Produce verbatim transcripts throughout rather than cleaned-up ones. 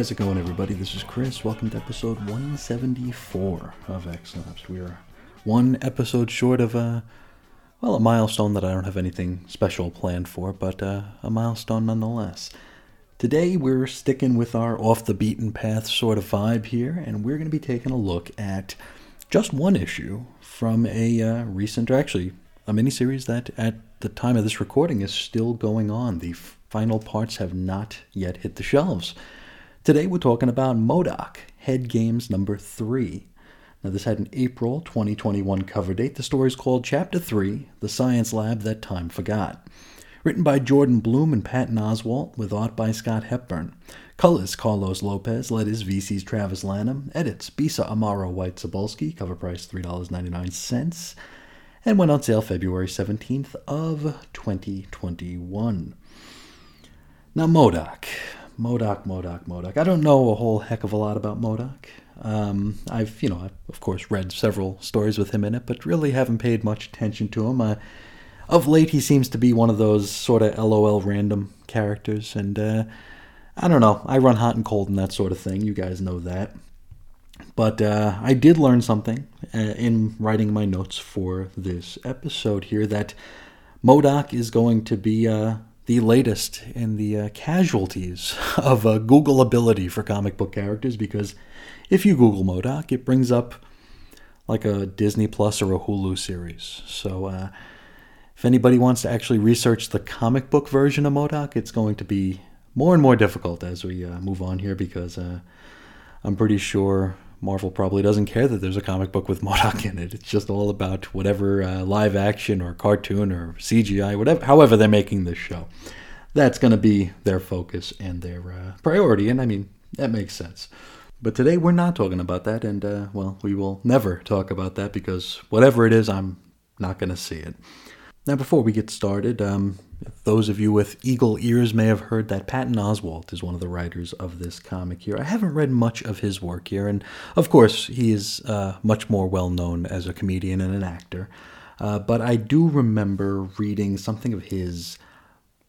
How's it going, everybody? This is Chris. Welcome to episode one seventy-four of X-Labs. We are one episode short of a, well, a milestone that I don't have anything special planned for, but uh, a milestone nonetheless. Today, we're sticking with our off-the-beaten-path sort of vibe here, and we're going to be taking a look at just one issue from a uh, recent, or actually, a miniseries that, at the time of this recording, is still going on. The final parts have not yet hit the shelves. Today we're talking about M O D O K, Head Games number three. Now this had an April twenty twenty-one cover date. The story's called Chapter three, The Science Lab That Time Forgot. Written by Jordan Bloom and Patton Oswalt, with art by Scott Hepburn. Colors Carlos Lopez, letters V C's Travis Lanham, edits Bisa Amaro White-Sabulski, cover price three dollars and ninety-nine cents, and went on sale February seventeenth of twenty twenty-one. Now M O D O K. M O D O K, M O D O K, M O D O K. I don't know a whole heck of a lot about M O D O K. Um, I've, you know, I've, of course, read several stories with him in it, but really haven't paid much attention to him. Uh, of late, he seems to be one of those sort of LOL random characters, and uh, I don't know. I run hot and cold and that sort of thing. You guys know that. But uh, I did learn something uh, in writing my notes for this episode here, that M O D O K is going to be... Uh, the latest in the uh, casualties of uh, Googleability for comic book characters, because if you Google M O D O K, it brings up like a Disney Plus or a Hulu series. So uh, if anybody wants to actually research the comic book version of M O D O K, it's going to be more and more difficult as we uh, move on here, because uh, I'm pretty sure Marvel probably doesn't care that there's a comic book with M O D O K in it. It's just all about whatever uh, live action or cartoon or C G I, whatever, however they're making this show. That's going to be their focus and their uh, priority, and I mean, that makes sense. But today we're not talking about that, and uh, well, we will never talk about that, because whatever it is, I'm not going to see it. Now, before we get started, um, those of you with eagle ears may have heard that Patton Oswalt is one of the writers of this comic here. I haven't read much of his work here, and of course, he is uh, much more well-known as a comedian and an actor. Uh, but I do remember reading something of his,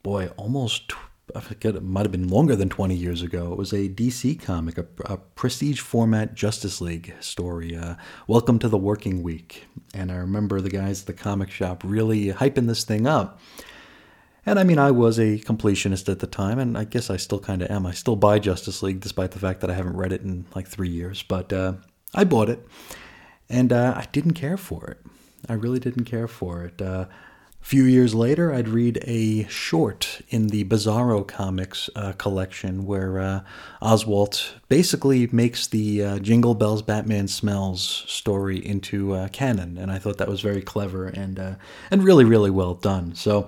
boy, almost, I forget, it might have been longer than twenty years ago. It was a D C comic, a, a prestige format Justice League story, uh, Welcome to the Working Week. And I remember the guys at the comic shop really hyping this thing up. And I mean, I was a completionist at the time, and I guess I still kind of am. I still buy Justice League, despite the fact that I haven't read it in like three years. But uh, I bought it, and uh, I didn't care for it. I really didn't care for it. Uh, a few years later, I'd read a short in the Bizarro Comics uh, collection where uh, Oswalt basically makes the uh, Jingle Bells Batman Smells story into uh, canon. And I thought that was very clever and uh, and really, really well done. So...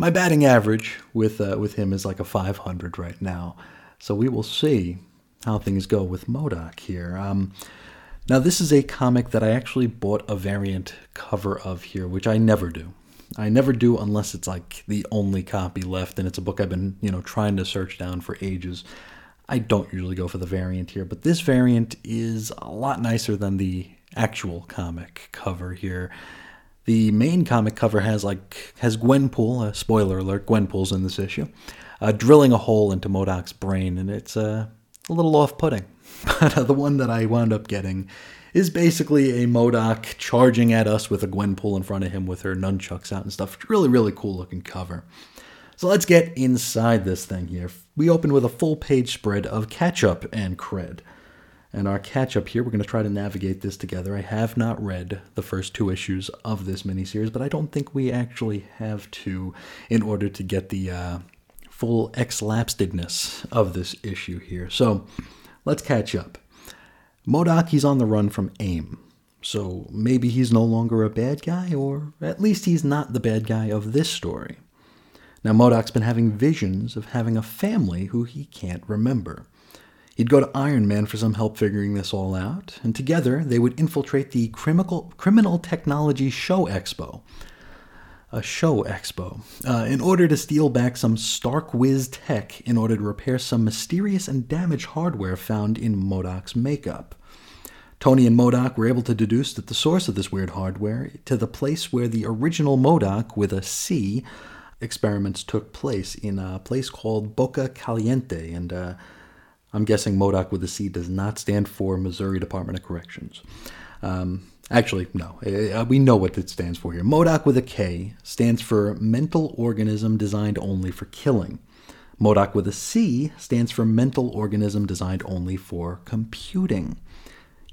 my batting average with uh, with him is like a five hundred right now. So we will see how things go with M O D O K here. Um, now, this is a comic that I actually bought a variant cover of here, which I never do. I never do unless it's like the only copy left, and it's a book I've been, you know, trying to search down for ages. I don't usually go for the variant here, but this variant is a lot nicer than the actual comic cover here. The main comic cover has like has Gwenpool, uh, spoiler alert, Gwenpool's in this issue, uh, drilling a hole into M O D O K's brain, and it's uh, a little off-putting. But uh, the one that I wound up getting is basically a M O D O K charging at us with a Gwenpool in front of him with her nunchucks out and stuff. Really, really cool-looking cover. So let's get inside this thing here. We open with a full-page spread of Catch-Up and Cred. And our catch-up here, we're going to try to navigate this together. I have not read the first two issues of this miniseries, but I don't think we actually have to in order to get the uh, full ex-lapsedness of this issue here. So let's catch up. M O D O K, he's on the run from AIM. So maybe he's no longer a bad guy, or at least he's not the bad guy of this story. Now, M O D O K's been having visions of having a family who he can't remember. He'd go to Iron Man for some help figuring this all out, and together they would infiltrate the Criminal, Criminal Technology Show Expo, a show expo, uh, in order to steal back some Starkwiz tech in order to repair some mysterious and damaged hardware found in M O D O K's makeup. Tony and M O D O K were able to deduce that the source of this weird hardware to the place where the original M O D O K with a C experiments took place, in a place called Boca Caliente, and uh, I'm guessing M O D O K with a C does not stand for Missouri Department of Corrections. Um, actually, no. We know what it stands for here. M O D O K with a K stands for Mental Organism Designed Only for Killing. M O D O K with a C stands for Mental Organism Designed Only for Computing.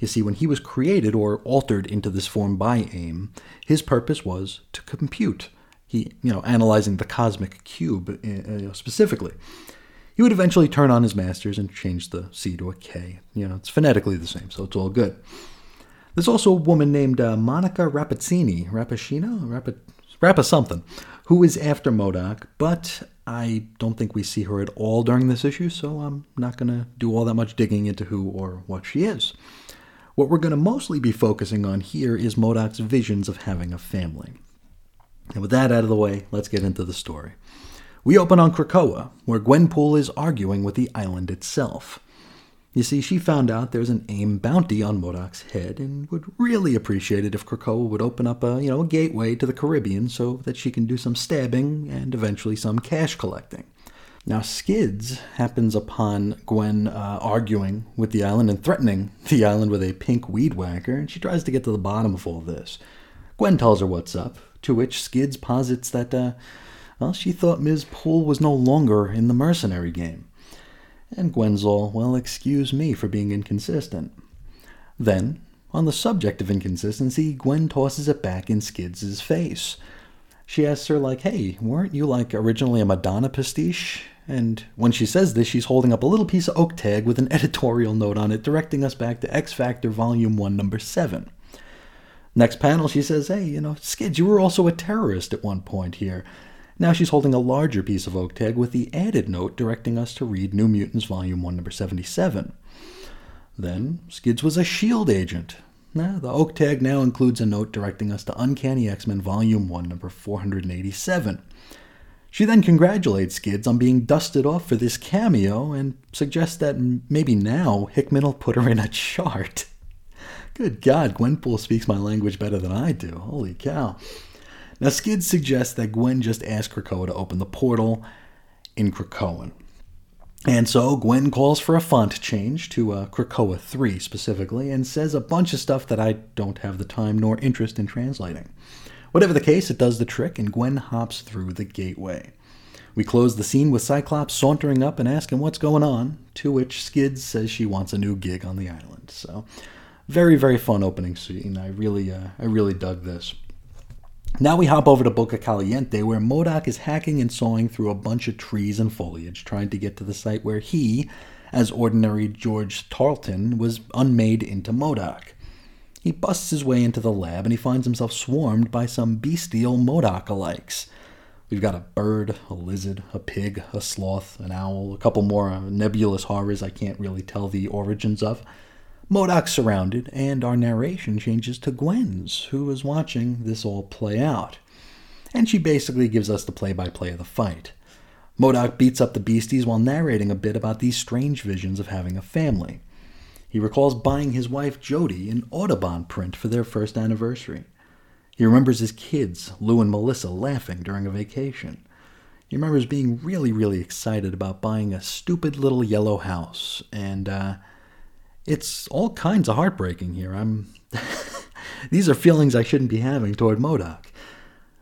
You see, when he was created or altered into this form by AIM, his purpose was to compute. He, you know, analyzing the cosmic cube uh, specifically. He would eventually turn on his masters and change the C to a K. You know, it's phonetically the same, so it's all good. There's also a woman named uh, Monica Rappaccini, Rappaccino, Rappa, Rappa something, who is after M O D O K, but I don't think we see her at all during this issue, so I'm not going to do all that much digging into who or what she is. What we're going to mostly be focusing on here is M O D O K's visions of having a family. And with that out of the way, let's get into the story. We open on Krakoa, where Gwenpool is arguing with the island itself. You see, she found out there's an AIM bounty on M O D O K's head and would really appreciate it if Krakoa would open up a, you know, a gateway to the Caribbean so that she can do some stabbing and eventually some cash collecting. Now, Skids happens upon Gwen uh, arguing with the island and threatening the island with a pink weed whacker, and she tries to get to the bottom of all this. Gwen tells her what's up, to which Skids posits that, uh, well, she thought Miz Poole was no longer in the mercenary game. And Gwen's all, well, excuse me for being inconsistent. Then, on the subject of inconsistency, Gwen tosses it back in Skids' face. She asks her, like, hey, weren't you, like, originally a Madonna pastiche? And when she says this, she's holding up a little piece of oak tag with an editorial note on it, directing us back to X Factor Volume one, Number seven. Next panel, she says, hey, you know, Skids, you were also a terrorist at one point here. Now she's holding a larger piece of oak tag with the added note directing us to read New Mutants Volume one, Number seventy-seven. Then, Skids was a S H I E L D agent. Now, the oak tag now includes a note directing us to Uncanny X-Men Volume one, Number four hundred eighty-seven. She then congratulates Skids on being dusted off for this cameo and suggests that maybe now Hickman will put her in a chart. Good God, Gwenpool speaks my language better than I do. Holy cow. Now, Skids suggests that Gwen just asked Krakoa to open the portal in Krakoan. And so, Gwen calls for a font change to uh, Krakoa three, specifically, and says a bunch of stuff that I don't have the time nor interest in translating. Whatever the case, it does the trick, and Gwen hops through the gateway. We close the scene with Cyclops sauntering up and asking what's going on, to which Skids says she wants a new gig on the island. So, very, very fun opening scene. I really, uh, I really dug this. Now we hop over to Boca Caliente, where M O D O K is hacking and sawing through a bunch of trees and foliage, trying to get to the site where he, as ordinary George Tarleton, was unmade into M O D O K. He busts his way into the lab, and he finds himself swarmed by some bestial M O D O K-alikes. We've got a bird, a lizard, a pig, a sloth, an owl, a couple more uh, nebulous horrors I can't really tell the origins of. M O D O K's surrounded, and our narration changes to Gwen's, who is watching this all play out. And she basically gives us the play-by-play of the fight. M O D O K beats up the beasties while narrating a bit about these strange visions of having a family. He recalls buying his wife Jody an Audubon print for their first anniversary. He remembers his kids, Lou and Melissa, laughing during a vacation. He remembers being really, really excited about buying a stupid little yellow house, and, uh... it's all kinds of heartbreaking here. I'm. These are feelings I shouldn't be having toward M O D O K.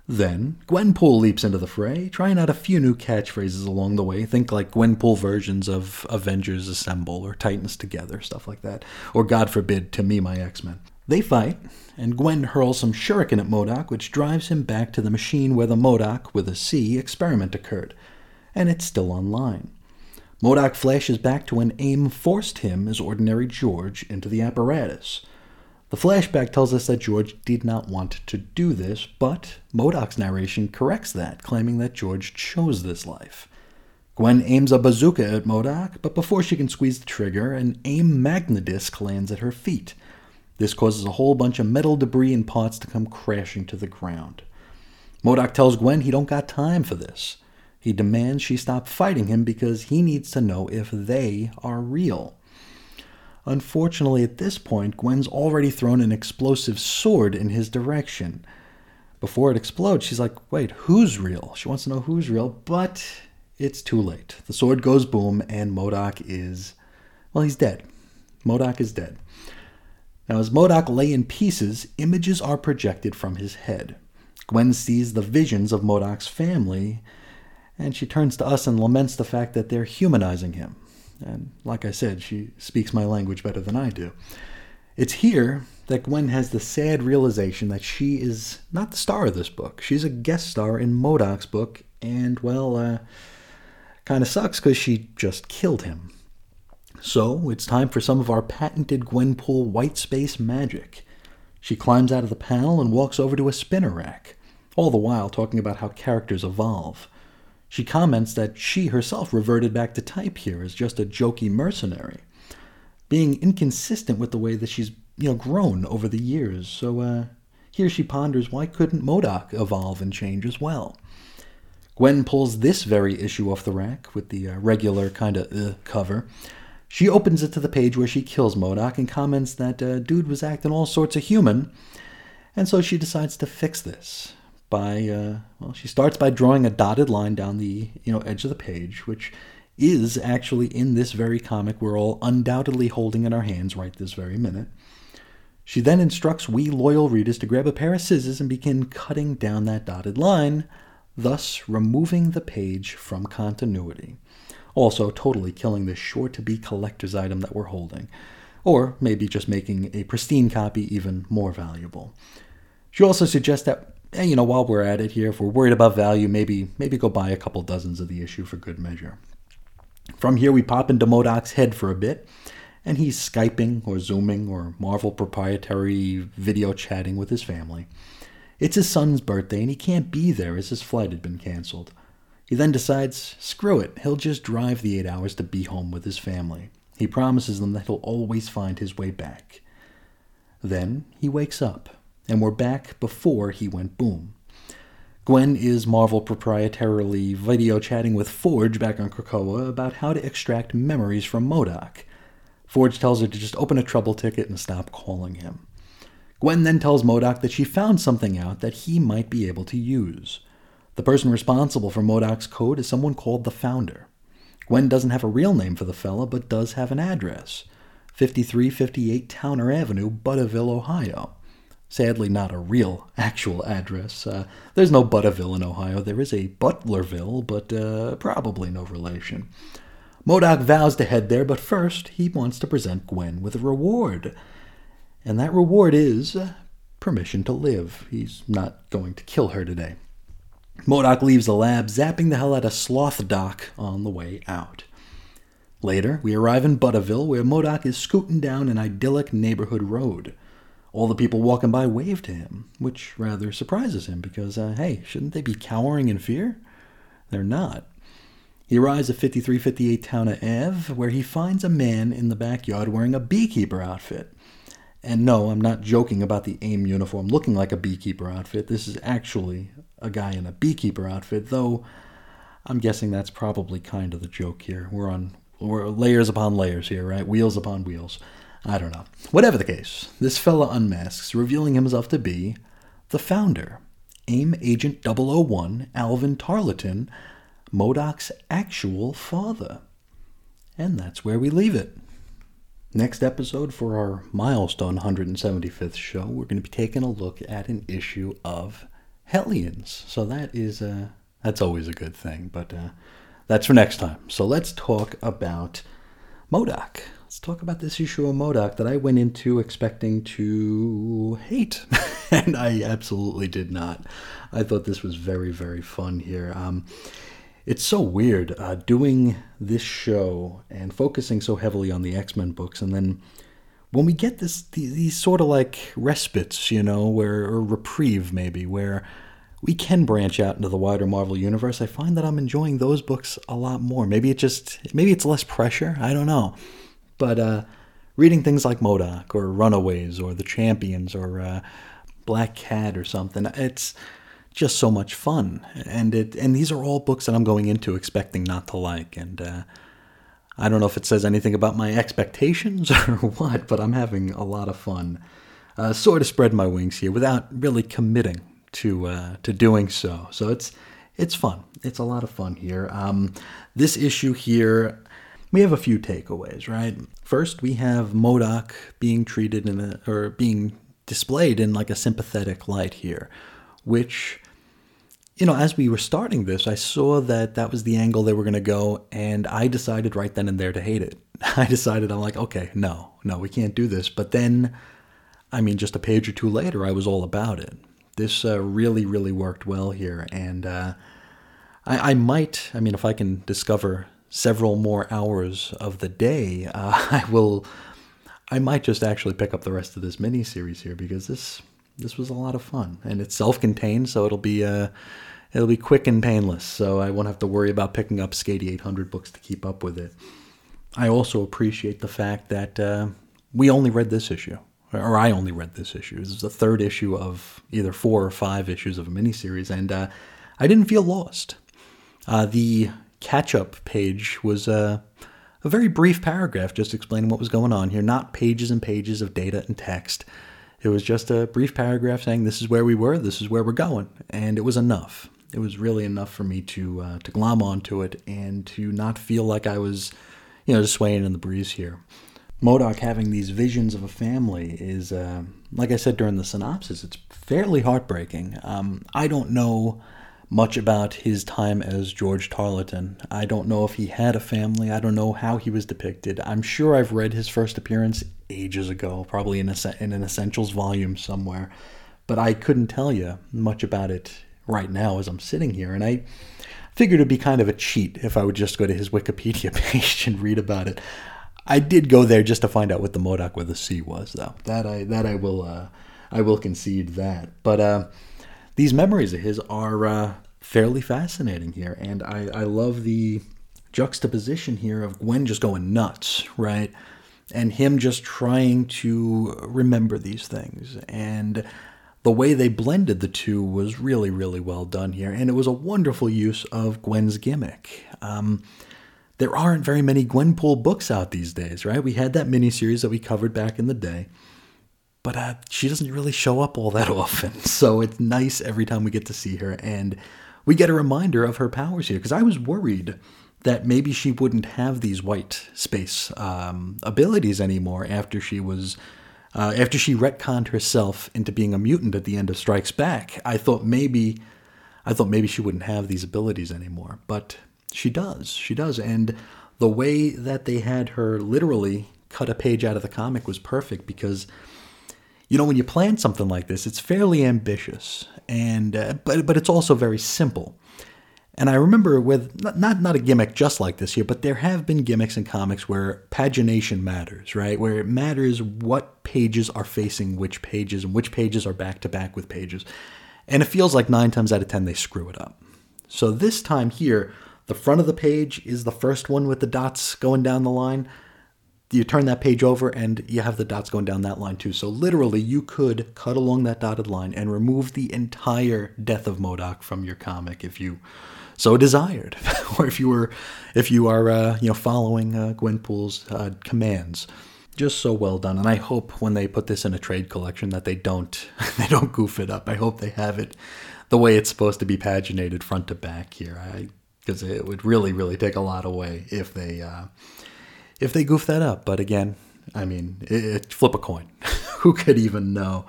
Then, Gwenpool leaps into the fray, trying out a few new catchphrases along the way. Think like Gwenpool versions of Avengers Assemble or Titans Together, stuff like that. Or, God forbid, To Me, My X-Men. They fight, and Gwen hurls some shuriken at M O D O K, which drives him back to the machine where the M O D O K, with a C, experiment occurred. And it's still online. M O D O K flashes back to when AIM forced him, as Ordinary George, into the apparatus. The flashback tells us that George did not want to do this, but M O D O K's narration corrects that, claiming that George chose this life. Gwen aims a bazooka at M O D O K, but before she can squeeze the trigger, an AIM magnadisc lands at her feet. This causes a whole bunch of metal debris and parts to come crashing to the ground. M O D O K tells Gwen he don't got time for this. He demands she stop fighting him because he needs to know if they are real. Unfortunately, at this point, Gwen's already thrown an explosive sword in his direction. Before it explodes, she's like, wait, who's real? She wants to know who's real, but it's too late. The sword goes boom, and M O D O K is... well, he's dead. M O D O K is dead. Now, as M O D O K lay in pieces, images are projected from his head. Gwen sees the visions of M O D O K's family, and she turns to us and laments the fact that they're humanizing him. And like I said, she speaks my language better than I do. It's here that Gwen has the sad realization that she is not the star of this book. She's a guest star in M O D O K's book, and, well, uh, kind of sucks because she just killed him. So it's time for some of our patented Gwenpool white space magic. She climbs out of the panel and walks over to a spinner rack, all the while talking about how characters evolve. She comments that she herself reverted back to type here as just a jokey mercenary, being inconsistent with the way that she's, you know, grown over the years. So uh, here she ponders, why couldn't M O D O K evolve and change as well? Gwen pulls this very issue off the rack with the uh, regular kind of uh, cover. She opens it to the page where she kills M O D O K and comments that uh, dude was acting all sorts of human, and so she decides to fix this. By, uh, well, she starts by drawing a dotted line down the, you know, edge of the page, which is actually in this very comic we're all undoubtedly holding in our hands right this very minute. She then instructs we loyal readers to grab a pair of scissors and begin cutting down that dotted line, thus removing the page from continuity. Also totally killing this sure-to-be collector's item that we're holding, or maybe just making a pristine copy even more valuable. She also suggests that, and, you know, while we're at it here, if we're worried about value, maybe maybe go buy a couple dozens of the issue for good measure. From here, we pop into M O D O K's head for a bit, and he's Skyping or Zooming or Marvel proprietary video chatting with his family. It's his son's birthday, and he can't be there as his flight had been canceled. He then decides, screw it, he'll just drive the eight hours to be home with his family. He promises them that he'll always find his way back. Then he wakes up. And we're back before he went boom. Gwen is Marvel proprietarily video chatting with Forge back on Krakoa about how to extract memories from M O D O K. Forge tells her to just open a trouble ticket and stop calling him. Gwen then tells M O D O K that she found something out that he might be able to use. The person responsible for M O D O K's code is someone called the Founder. Gwen doesn't have a real name for the fella, but does have an address. fifty-three fifty-eight Towner Avenue, Butteville, Ohio. Sadly, not a real, actual address. Uh, there's no Butteville in Ohio. There is a Butlerville, but uh, probably no relation. M O D O K vows to head there, but first he wants to present Gwen with a reward. And that reward is uh, permission to live. He's not going to kill her today. M O D O K leaves the lab, zapping the hell out of Sloth Doc on the way out. Later, we arrive in Butteville, where M O D O K is scooting down an idyllic neighborhood road. All the people walking by wave to him, which rather surprises him because, uh, hey, shouldn't they be cowering in fear? They're not. He arrives at fifty-three fifty-eight Towner Avenue, where he finds a man in the backyard wearing a beekeeper outfit. And no, I'm not joking about the AIM uniform looking like a beekeeper outfit. This is actually a guy in a beekeeper outfit, though I'm guessing that's probably kind of the joke here. We're on we're layers upon layers here, right? Wheels upon wheels. I don't know. Whatever the case, this fella unmasks, revealing himself to be the Founder, AIM Agent double oh one, Alvin Tarleton, M O D O K's actual father. And that's where we leave it. Next episode, for our milestone one hundred seventy-fifth show, we're going to be taking a look at an issue of hellions. So that is uh, that's always a good thing, but uh, that's for next time. So let's talk about M O D O K. Let's talk about this issue of M O D O K that I went into expecting to hate, and I absolutely did not. I thought this was very, very fun here. Um, it's so weird uh, doing this show and focusing so heavily on the X-Men books, and then when we get this these, these sort of like respites, you know, where or reprieve maybe, where we can branch out into the wider Marvel universe, I find that I'm enjoying those books a lot more. Maybe it just maybe it's less pressure. I don't know. But uh, reading things like M O D O K or Runaways or The Champions or uh, Black Cat or something, it's just so much fun. And it and these are all books that I'm going into expecting not to like. And uh, I don't know if it says anything about my expectations or what, but I'm having a lot of fun. Uh, sort of spread my wings here without really committing to uh, to doing so. So it's it's fun. It's a lot of fun here. Um, this issue here, we have a few takeaways, right? First, we have M O D O K being treated in a, or being displayed in like a sympathetic light here, which, you know, as we were starting this, I saw that that was the angle they were going to go, and I decided right then and there to hate it. I decided, I'm like, okay, no, no, we can't do this. But then, I mean, just a page or two later, I was all about it. This uh, really, really worked well here, and uh, I, I might, I mean, if I can discover several more hours of the day, uh, I will, I might just actually pick up the rest of this miniseries here, because this this was a lot of fun, and it's self-contained, so it'll be uh, it'll be quick and painless, so I won't have to worry about picking up Skady eight hundred books to keep up with it. I also appreciate the fact that uh, we only read this issue. Or I only read this issue. This is the third issue of either four or five issues of a miniseries, and uh, I didn't feel lost. Uh, the catch-up page was uh, a very brief paragraph just explaining what was going on here, not pages and pages of data and text. It was just a brief paragraph saying, this is where we were, this is where we're going, and it was enough. It was really enough for me to, uh, to glom onto it and to not feel like I was, you know, just swaying in the breeze here. M O D O K having these visions of a family is, uh, like I said during the synopsis, it's fairly heartbreaking. Um, I don't know much about his time as George Tarleton. I don't know if he had a family. I don't know how he was depicted. I'm sure I've read his first appearance ages ago, probably in, a, in an Essentials volume somewhere. But I couldn't tell you much about it right now as I'm sitting here. And I figured it would be kind of a cheat if I would just go to his Wikipedia page and read about it. I did go there just to find out what the M O D O K with a C was, though. That I that I will uh, I will concede that. But uh, these memories of his are uh, fairly fascinating here, and I, I love the juxtaposition here of Gwen just going nuts, right? And him just trying to remember these things. And the way they blended the two was really, really well done here, and it was a wonderful use of Gwen's gimmick. Um... There aren't very many Gwenpool books out these days, right? We had that miniseries that we covered back in the day, but uh, she doesn't really show up all that often. So it's nice every time we get to see her, and we get a reminder of her powers here, because I was worried that maybe she wouldn't have these white space um, abilities anymore after she was, uh, after she retconned herself into being a mutant at the end of Strikes Back. I thought maybe, I thought maybe she wouldn't have these abilities anymore, but she does. She does. And the way that they had her literally cut a page out of the comic was perfect because, you know, when you plan something like this, it's fairly ambitious, and uh, but but it's also very simple. And I remember with not, not not a gimmick just like this here, but there have been gimmicks in comics where pagination matters, right? Where it matters what pages are facing which pages and which pages are back to back with pages. And it feels like nine times out of ten they screw it up. So this time here, the front of the page is the first one with the dots going down the line. You turn that page over and you have the dots going down that line too. So literally you could cut along that dotted line and remove the entire death of M O D O K from your comic if you so desired. Or if you were, if you are uh, you know, following uh, Gwenpool's uh, commands. Just so well done. And I hope when they put this in a trade collection that they don't, they don't goof it up. I hope they have it the way it's supposed to be paginated front to back here. I Because it would really, really take a lot away if they uh, if they goof that up. But again, I mean, it, it, flip a coin. Who could even know?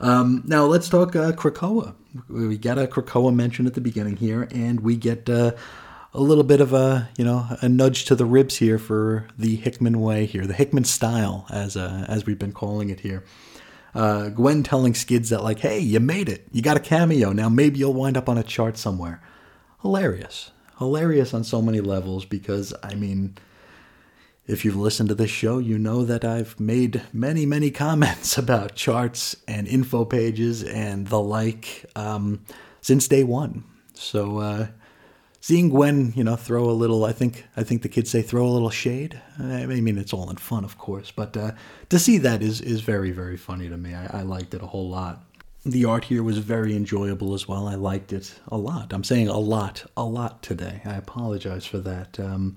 Um, now let's talk uh, Krakoa, we got a Krakoa mention at the beginning here, and we get uh, a little bit of a, you know, a nudge to the ribs here for the Hickman way here, the Hickman style, as uh, as we've been calling it here. Uh, Gwen telling Skids that, like, hey, you made it. You got a cameo. Now maybe you'll wind up on a chart somewhere. Hilarious. Hilarious on so many levels because, I mean, if you've listened to this show, you know that I've made many, many comments about charts and info pages and the like um, since day one. So uh, seeing Gwen, you know, throw a little, I think I think the kids say throw a little shade. I mean, it's all in fun, of course, but uh, to see that is, is very, very funny to me. I, I liked it a whole lot. The art here was very enjoyable as well. I liked it a lot. I'm saying a lot, a lot today. I apologize for that. Um,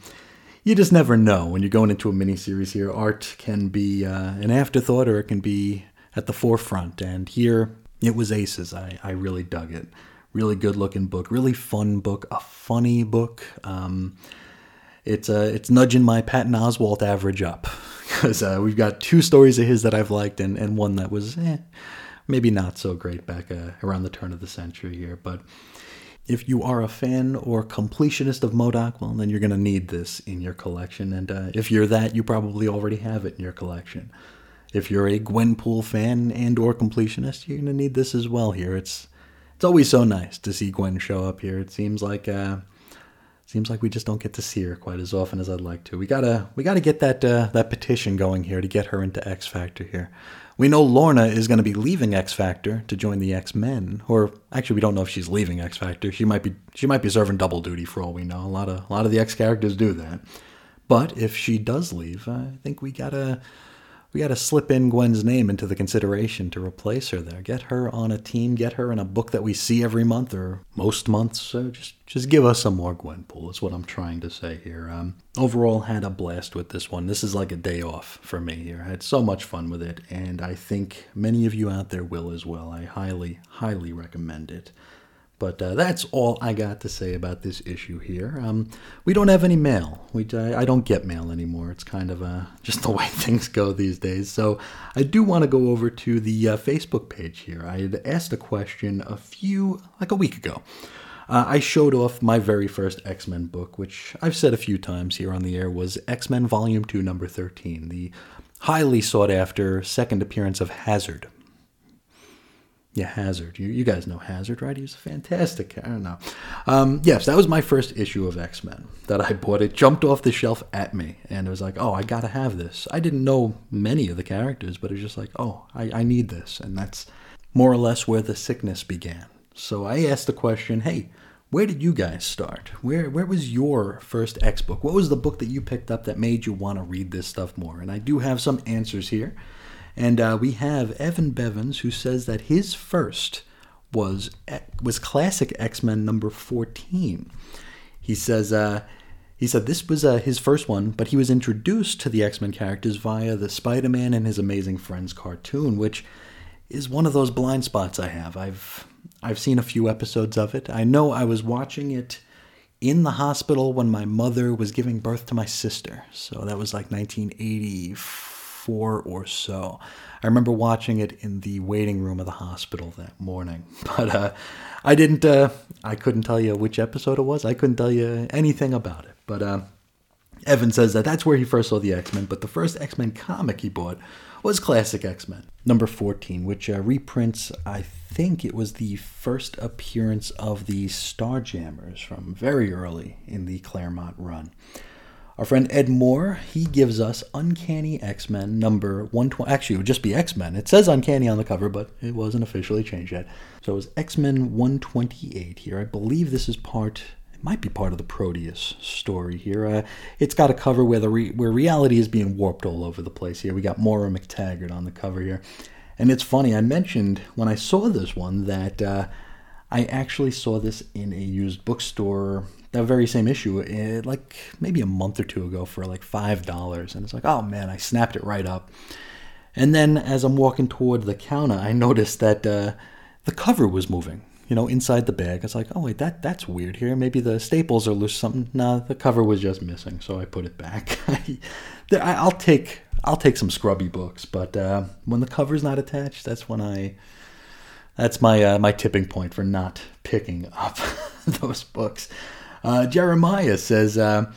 you just never know when you're going into a miniseries here. Art can be uh, an afterthought or it can be at the forefront. And here it was aces. I, I really dug it. Really good looking book. Really fun book. A funny book. Um, it's uh, it's nudging my Patton Oswalt average up. Because uh, we've got two stories of his that I've liked and, and one that was... Eh, maybe not so great back uh, around the turn of the century here, but if you are a fan or completionist of M O D O K, well, then you're going to need this in your collection, and uh, if you're that, you probably already have it in your collection. If you're a Gwenpool fan and or completionist, you're going to need this as well here. It's it's always so nice to see Gwen show up here. It seems like uh, seems like we just don't get to see her quite as often as I'd like to. We gotta we gotta get that uh, that petition going here to get her into X Factor here. We know Lorna is going to be leaving X Factor to join the X-Men, or actually we don't know if she's leaving X Factor. She might be she might be serving double duty for all we know. A lot of a lot of the X characters do that. But if she does leave, I think we gotta we gotta slip in Gwen's name into the consideration to replace her there. Get her on a team. Get her in a book that we see every month or most months. So just just give us some more Gwenpool. That's what I'm trying to say here. Um, overall, had a blast with this one. This is like a day off for me here. I had so much fun with it, and I think many of you out there will as well. I highly, highly recommend it. But uh, that's all I got to say about this issue here. Um, we don't have any mail. We I, I don't get mail anymore. It's kind of uh, just the way things go these days. So I do want to go over to the uh, Facebook page here. I had asked a question a few, like a week ago. Uh, I showed off my very first X-Men book, which I've said a few times here on the air, was X-Men Volume two, Number thirteen, the highly sought-after second appearance of Hazard. Yeah, Hazard. You you guys know Hazard, right? He was a fantastic, I don't know. Um, yes, that was my first issue of X-Men that I bought. It jumped off the shelf at me, and it was like, oh, I got to have this. I didn't know many of the characters, but it was just like, oh, I, I need this. And that's more or less where the sickness began. So I asked the question, hey, where did you guys start? Where, where was your first X book? What was the book that you picked up that made you want to read this stuff more? And I do have some answers here. And uh, we have Evan Bevins, who says that his first was was Classic X-Men number fourteen. He says uh, he said this was uh, his first one, but he was introduced to the X-Men characters via the Spider-Man and His Amazing Friends cartoon, which is one of those blind spots I have. I've I've seen a few episodes of it. I know I was watching it in the hospital when my mother was giving birth to my sister, so that was like nineteen eighty-four. Or so. I remember watching it in the waiting room of the hospital that morning, but uh, I didn't. Uh, I couldn't tell you which episode it was. I couldn't tell you anything about it. But uh, Evan says that that's where he first saw the X-Men. But the first X-Men comic he bought was Classic X-Men number fourteen, which uh, reprints. I think it was the first appearance of the Starjammers from very early in the Claremont run. Our friend Ed Moore, he gives us Uncanny X-Men number one twenty. Actually, it would just be X-Men. It says Uncanny on the cover, but it wasn't officially changed yet. So it was X-Men one twenty-eight here. I believe this is part, it might be part of the Proteus story here. Uh, it's got a cover where the re- where reality is being warped all over the place here. We got Maura McTaggart on the cover here. And it's funny, I mentioned when I saw this one that uh, I actually saw this in a used bookstore, that very same issue, it, like maybe a month or two ago for like five dollars. And it's like, oh man, I snapped it right up. And then as I'm walking toward the counter, I noticed that uh, the cover was moving, you know, inside the bag. It's like, oh wait, that that's weird here. Maybe the staples are loose or something. No, the cover was just missing. So I put it back. I'll take I'll take some scrubby books. But uh, when the cover's not attached, that's when I... that's my uh, my tipping point for not picking up those books. Uh, Jeremiah says uh,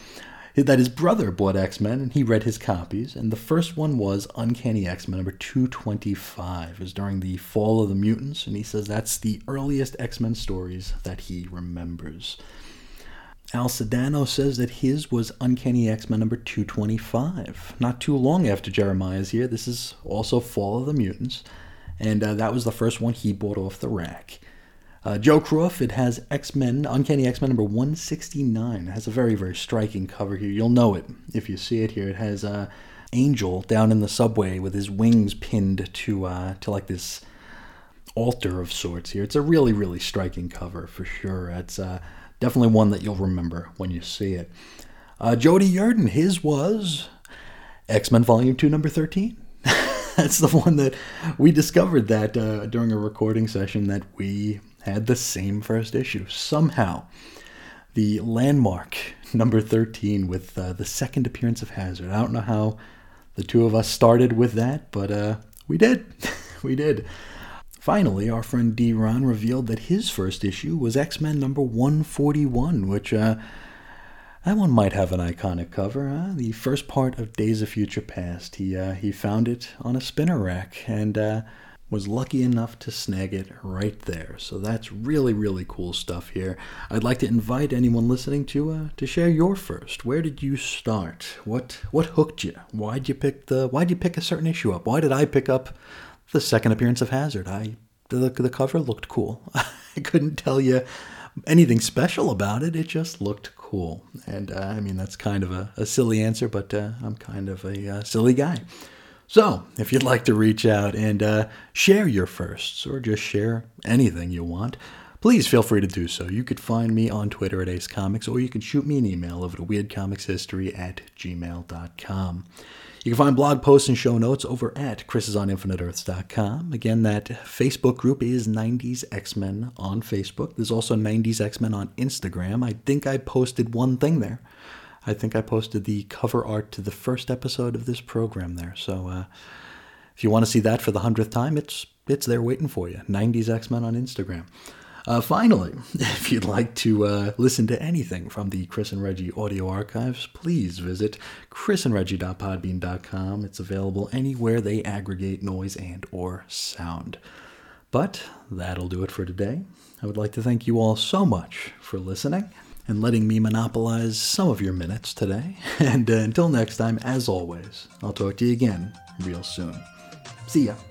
that his brother bought X-Men, and he read his copies, and the first one was Uncanny X-Men number two twenty-five. It was during the Fall of the Mutants, and he says that's the earliest X-Men stories that he remembers. Al Sedano says that his was Uncanny X-Men number two twenty-five. Not too long after Jeremiah's year, this is also Fall of the Mutants, and uh, that was the first one he bought off the rack. Uh, Joe Croft, it has X-Men, Uncanny X-Men number one sixty-nine. It has a very, very striking cover here. You'll know it if you see it here. It has uh, Angel down in the subway with his wings pinned to uh, to like this altar of sorts here. It's a really, really striking cover for sure. It's uh, definitely one that you'll remember when you see it. Uh, Jody Yerden, his was X-Men Volume two, number thirteen. That's the one that we discovered that uh, during a recording session that we had the same first issue. Somehow, the Landmark number thirteen with uh, the second appearance of Hazard. I don't know how the two of us started with that, but uh, we did. we did. Finally, our friend D. Ron revealed that his first issue was X-Men number one forty-one, which uh, that one might have an iconic cover. Huh? The first part of Days of Future Past. He, uh, he found it on a spinner rack, and... Uh, was lucky enough to snag it right there. So that's really, really cool stuff here. I'd like to invite anyone listening to uh, to share your first. Where did you start? What what hooked you? Why'd you pick the why'd you pick a certain issue up? Why did I pick up the second appearance of Hazard? I the the cover looked cool. I couldn't tell you anything special about it. It just looked cool. And uh, I mean, that's kind of a, a silly answer, but uh, I'm kind of a uh, silly guy. So, if you'd like to reach out and uh, share your firsts, or just share anything you want, please feel free to do so. You could find me on Twitter at Ace Comics, or you can shoot me an email over to weird comics history at gmail dot com. You can find blog posts and show notes over at chris is on infinite earths dot com. Again, that Facebook group is nineties X-Men on Facebook. There's also nineties X-Men on Instagram. I think I posted one thing there. I think I posted the cover art to the first episode of this program there. So uh, if you want to see that for the hundredth time, it's it's there waiting for you. nineties X-Men on Instagram. Uh, finally, if you'd like to uh, listen to anything from the Chris and Reggie audio archives, please visit chris and reggie dot podbean dot com. It's available anywhere they aggregate noise and or sound. But that'll do it for today. I would like to thank you all so much for listening and letting me monopolize some of your minutes today. And uh, until next time, as always, I'll talk to you again real soon. See ya.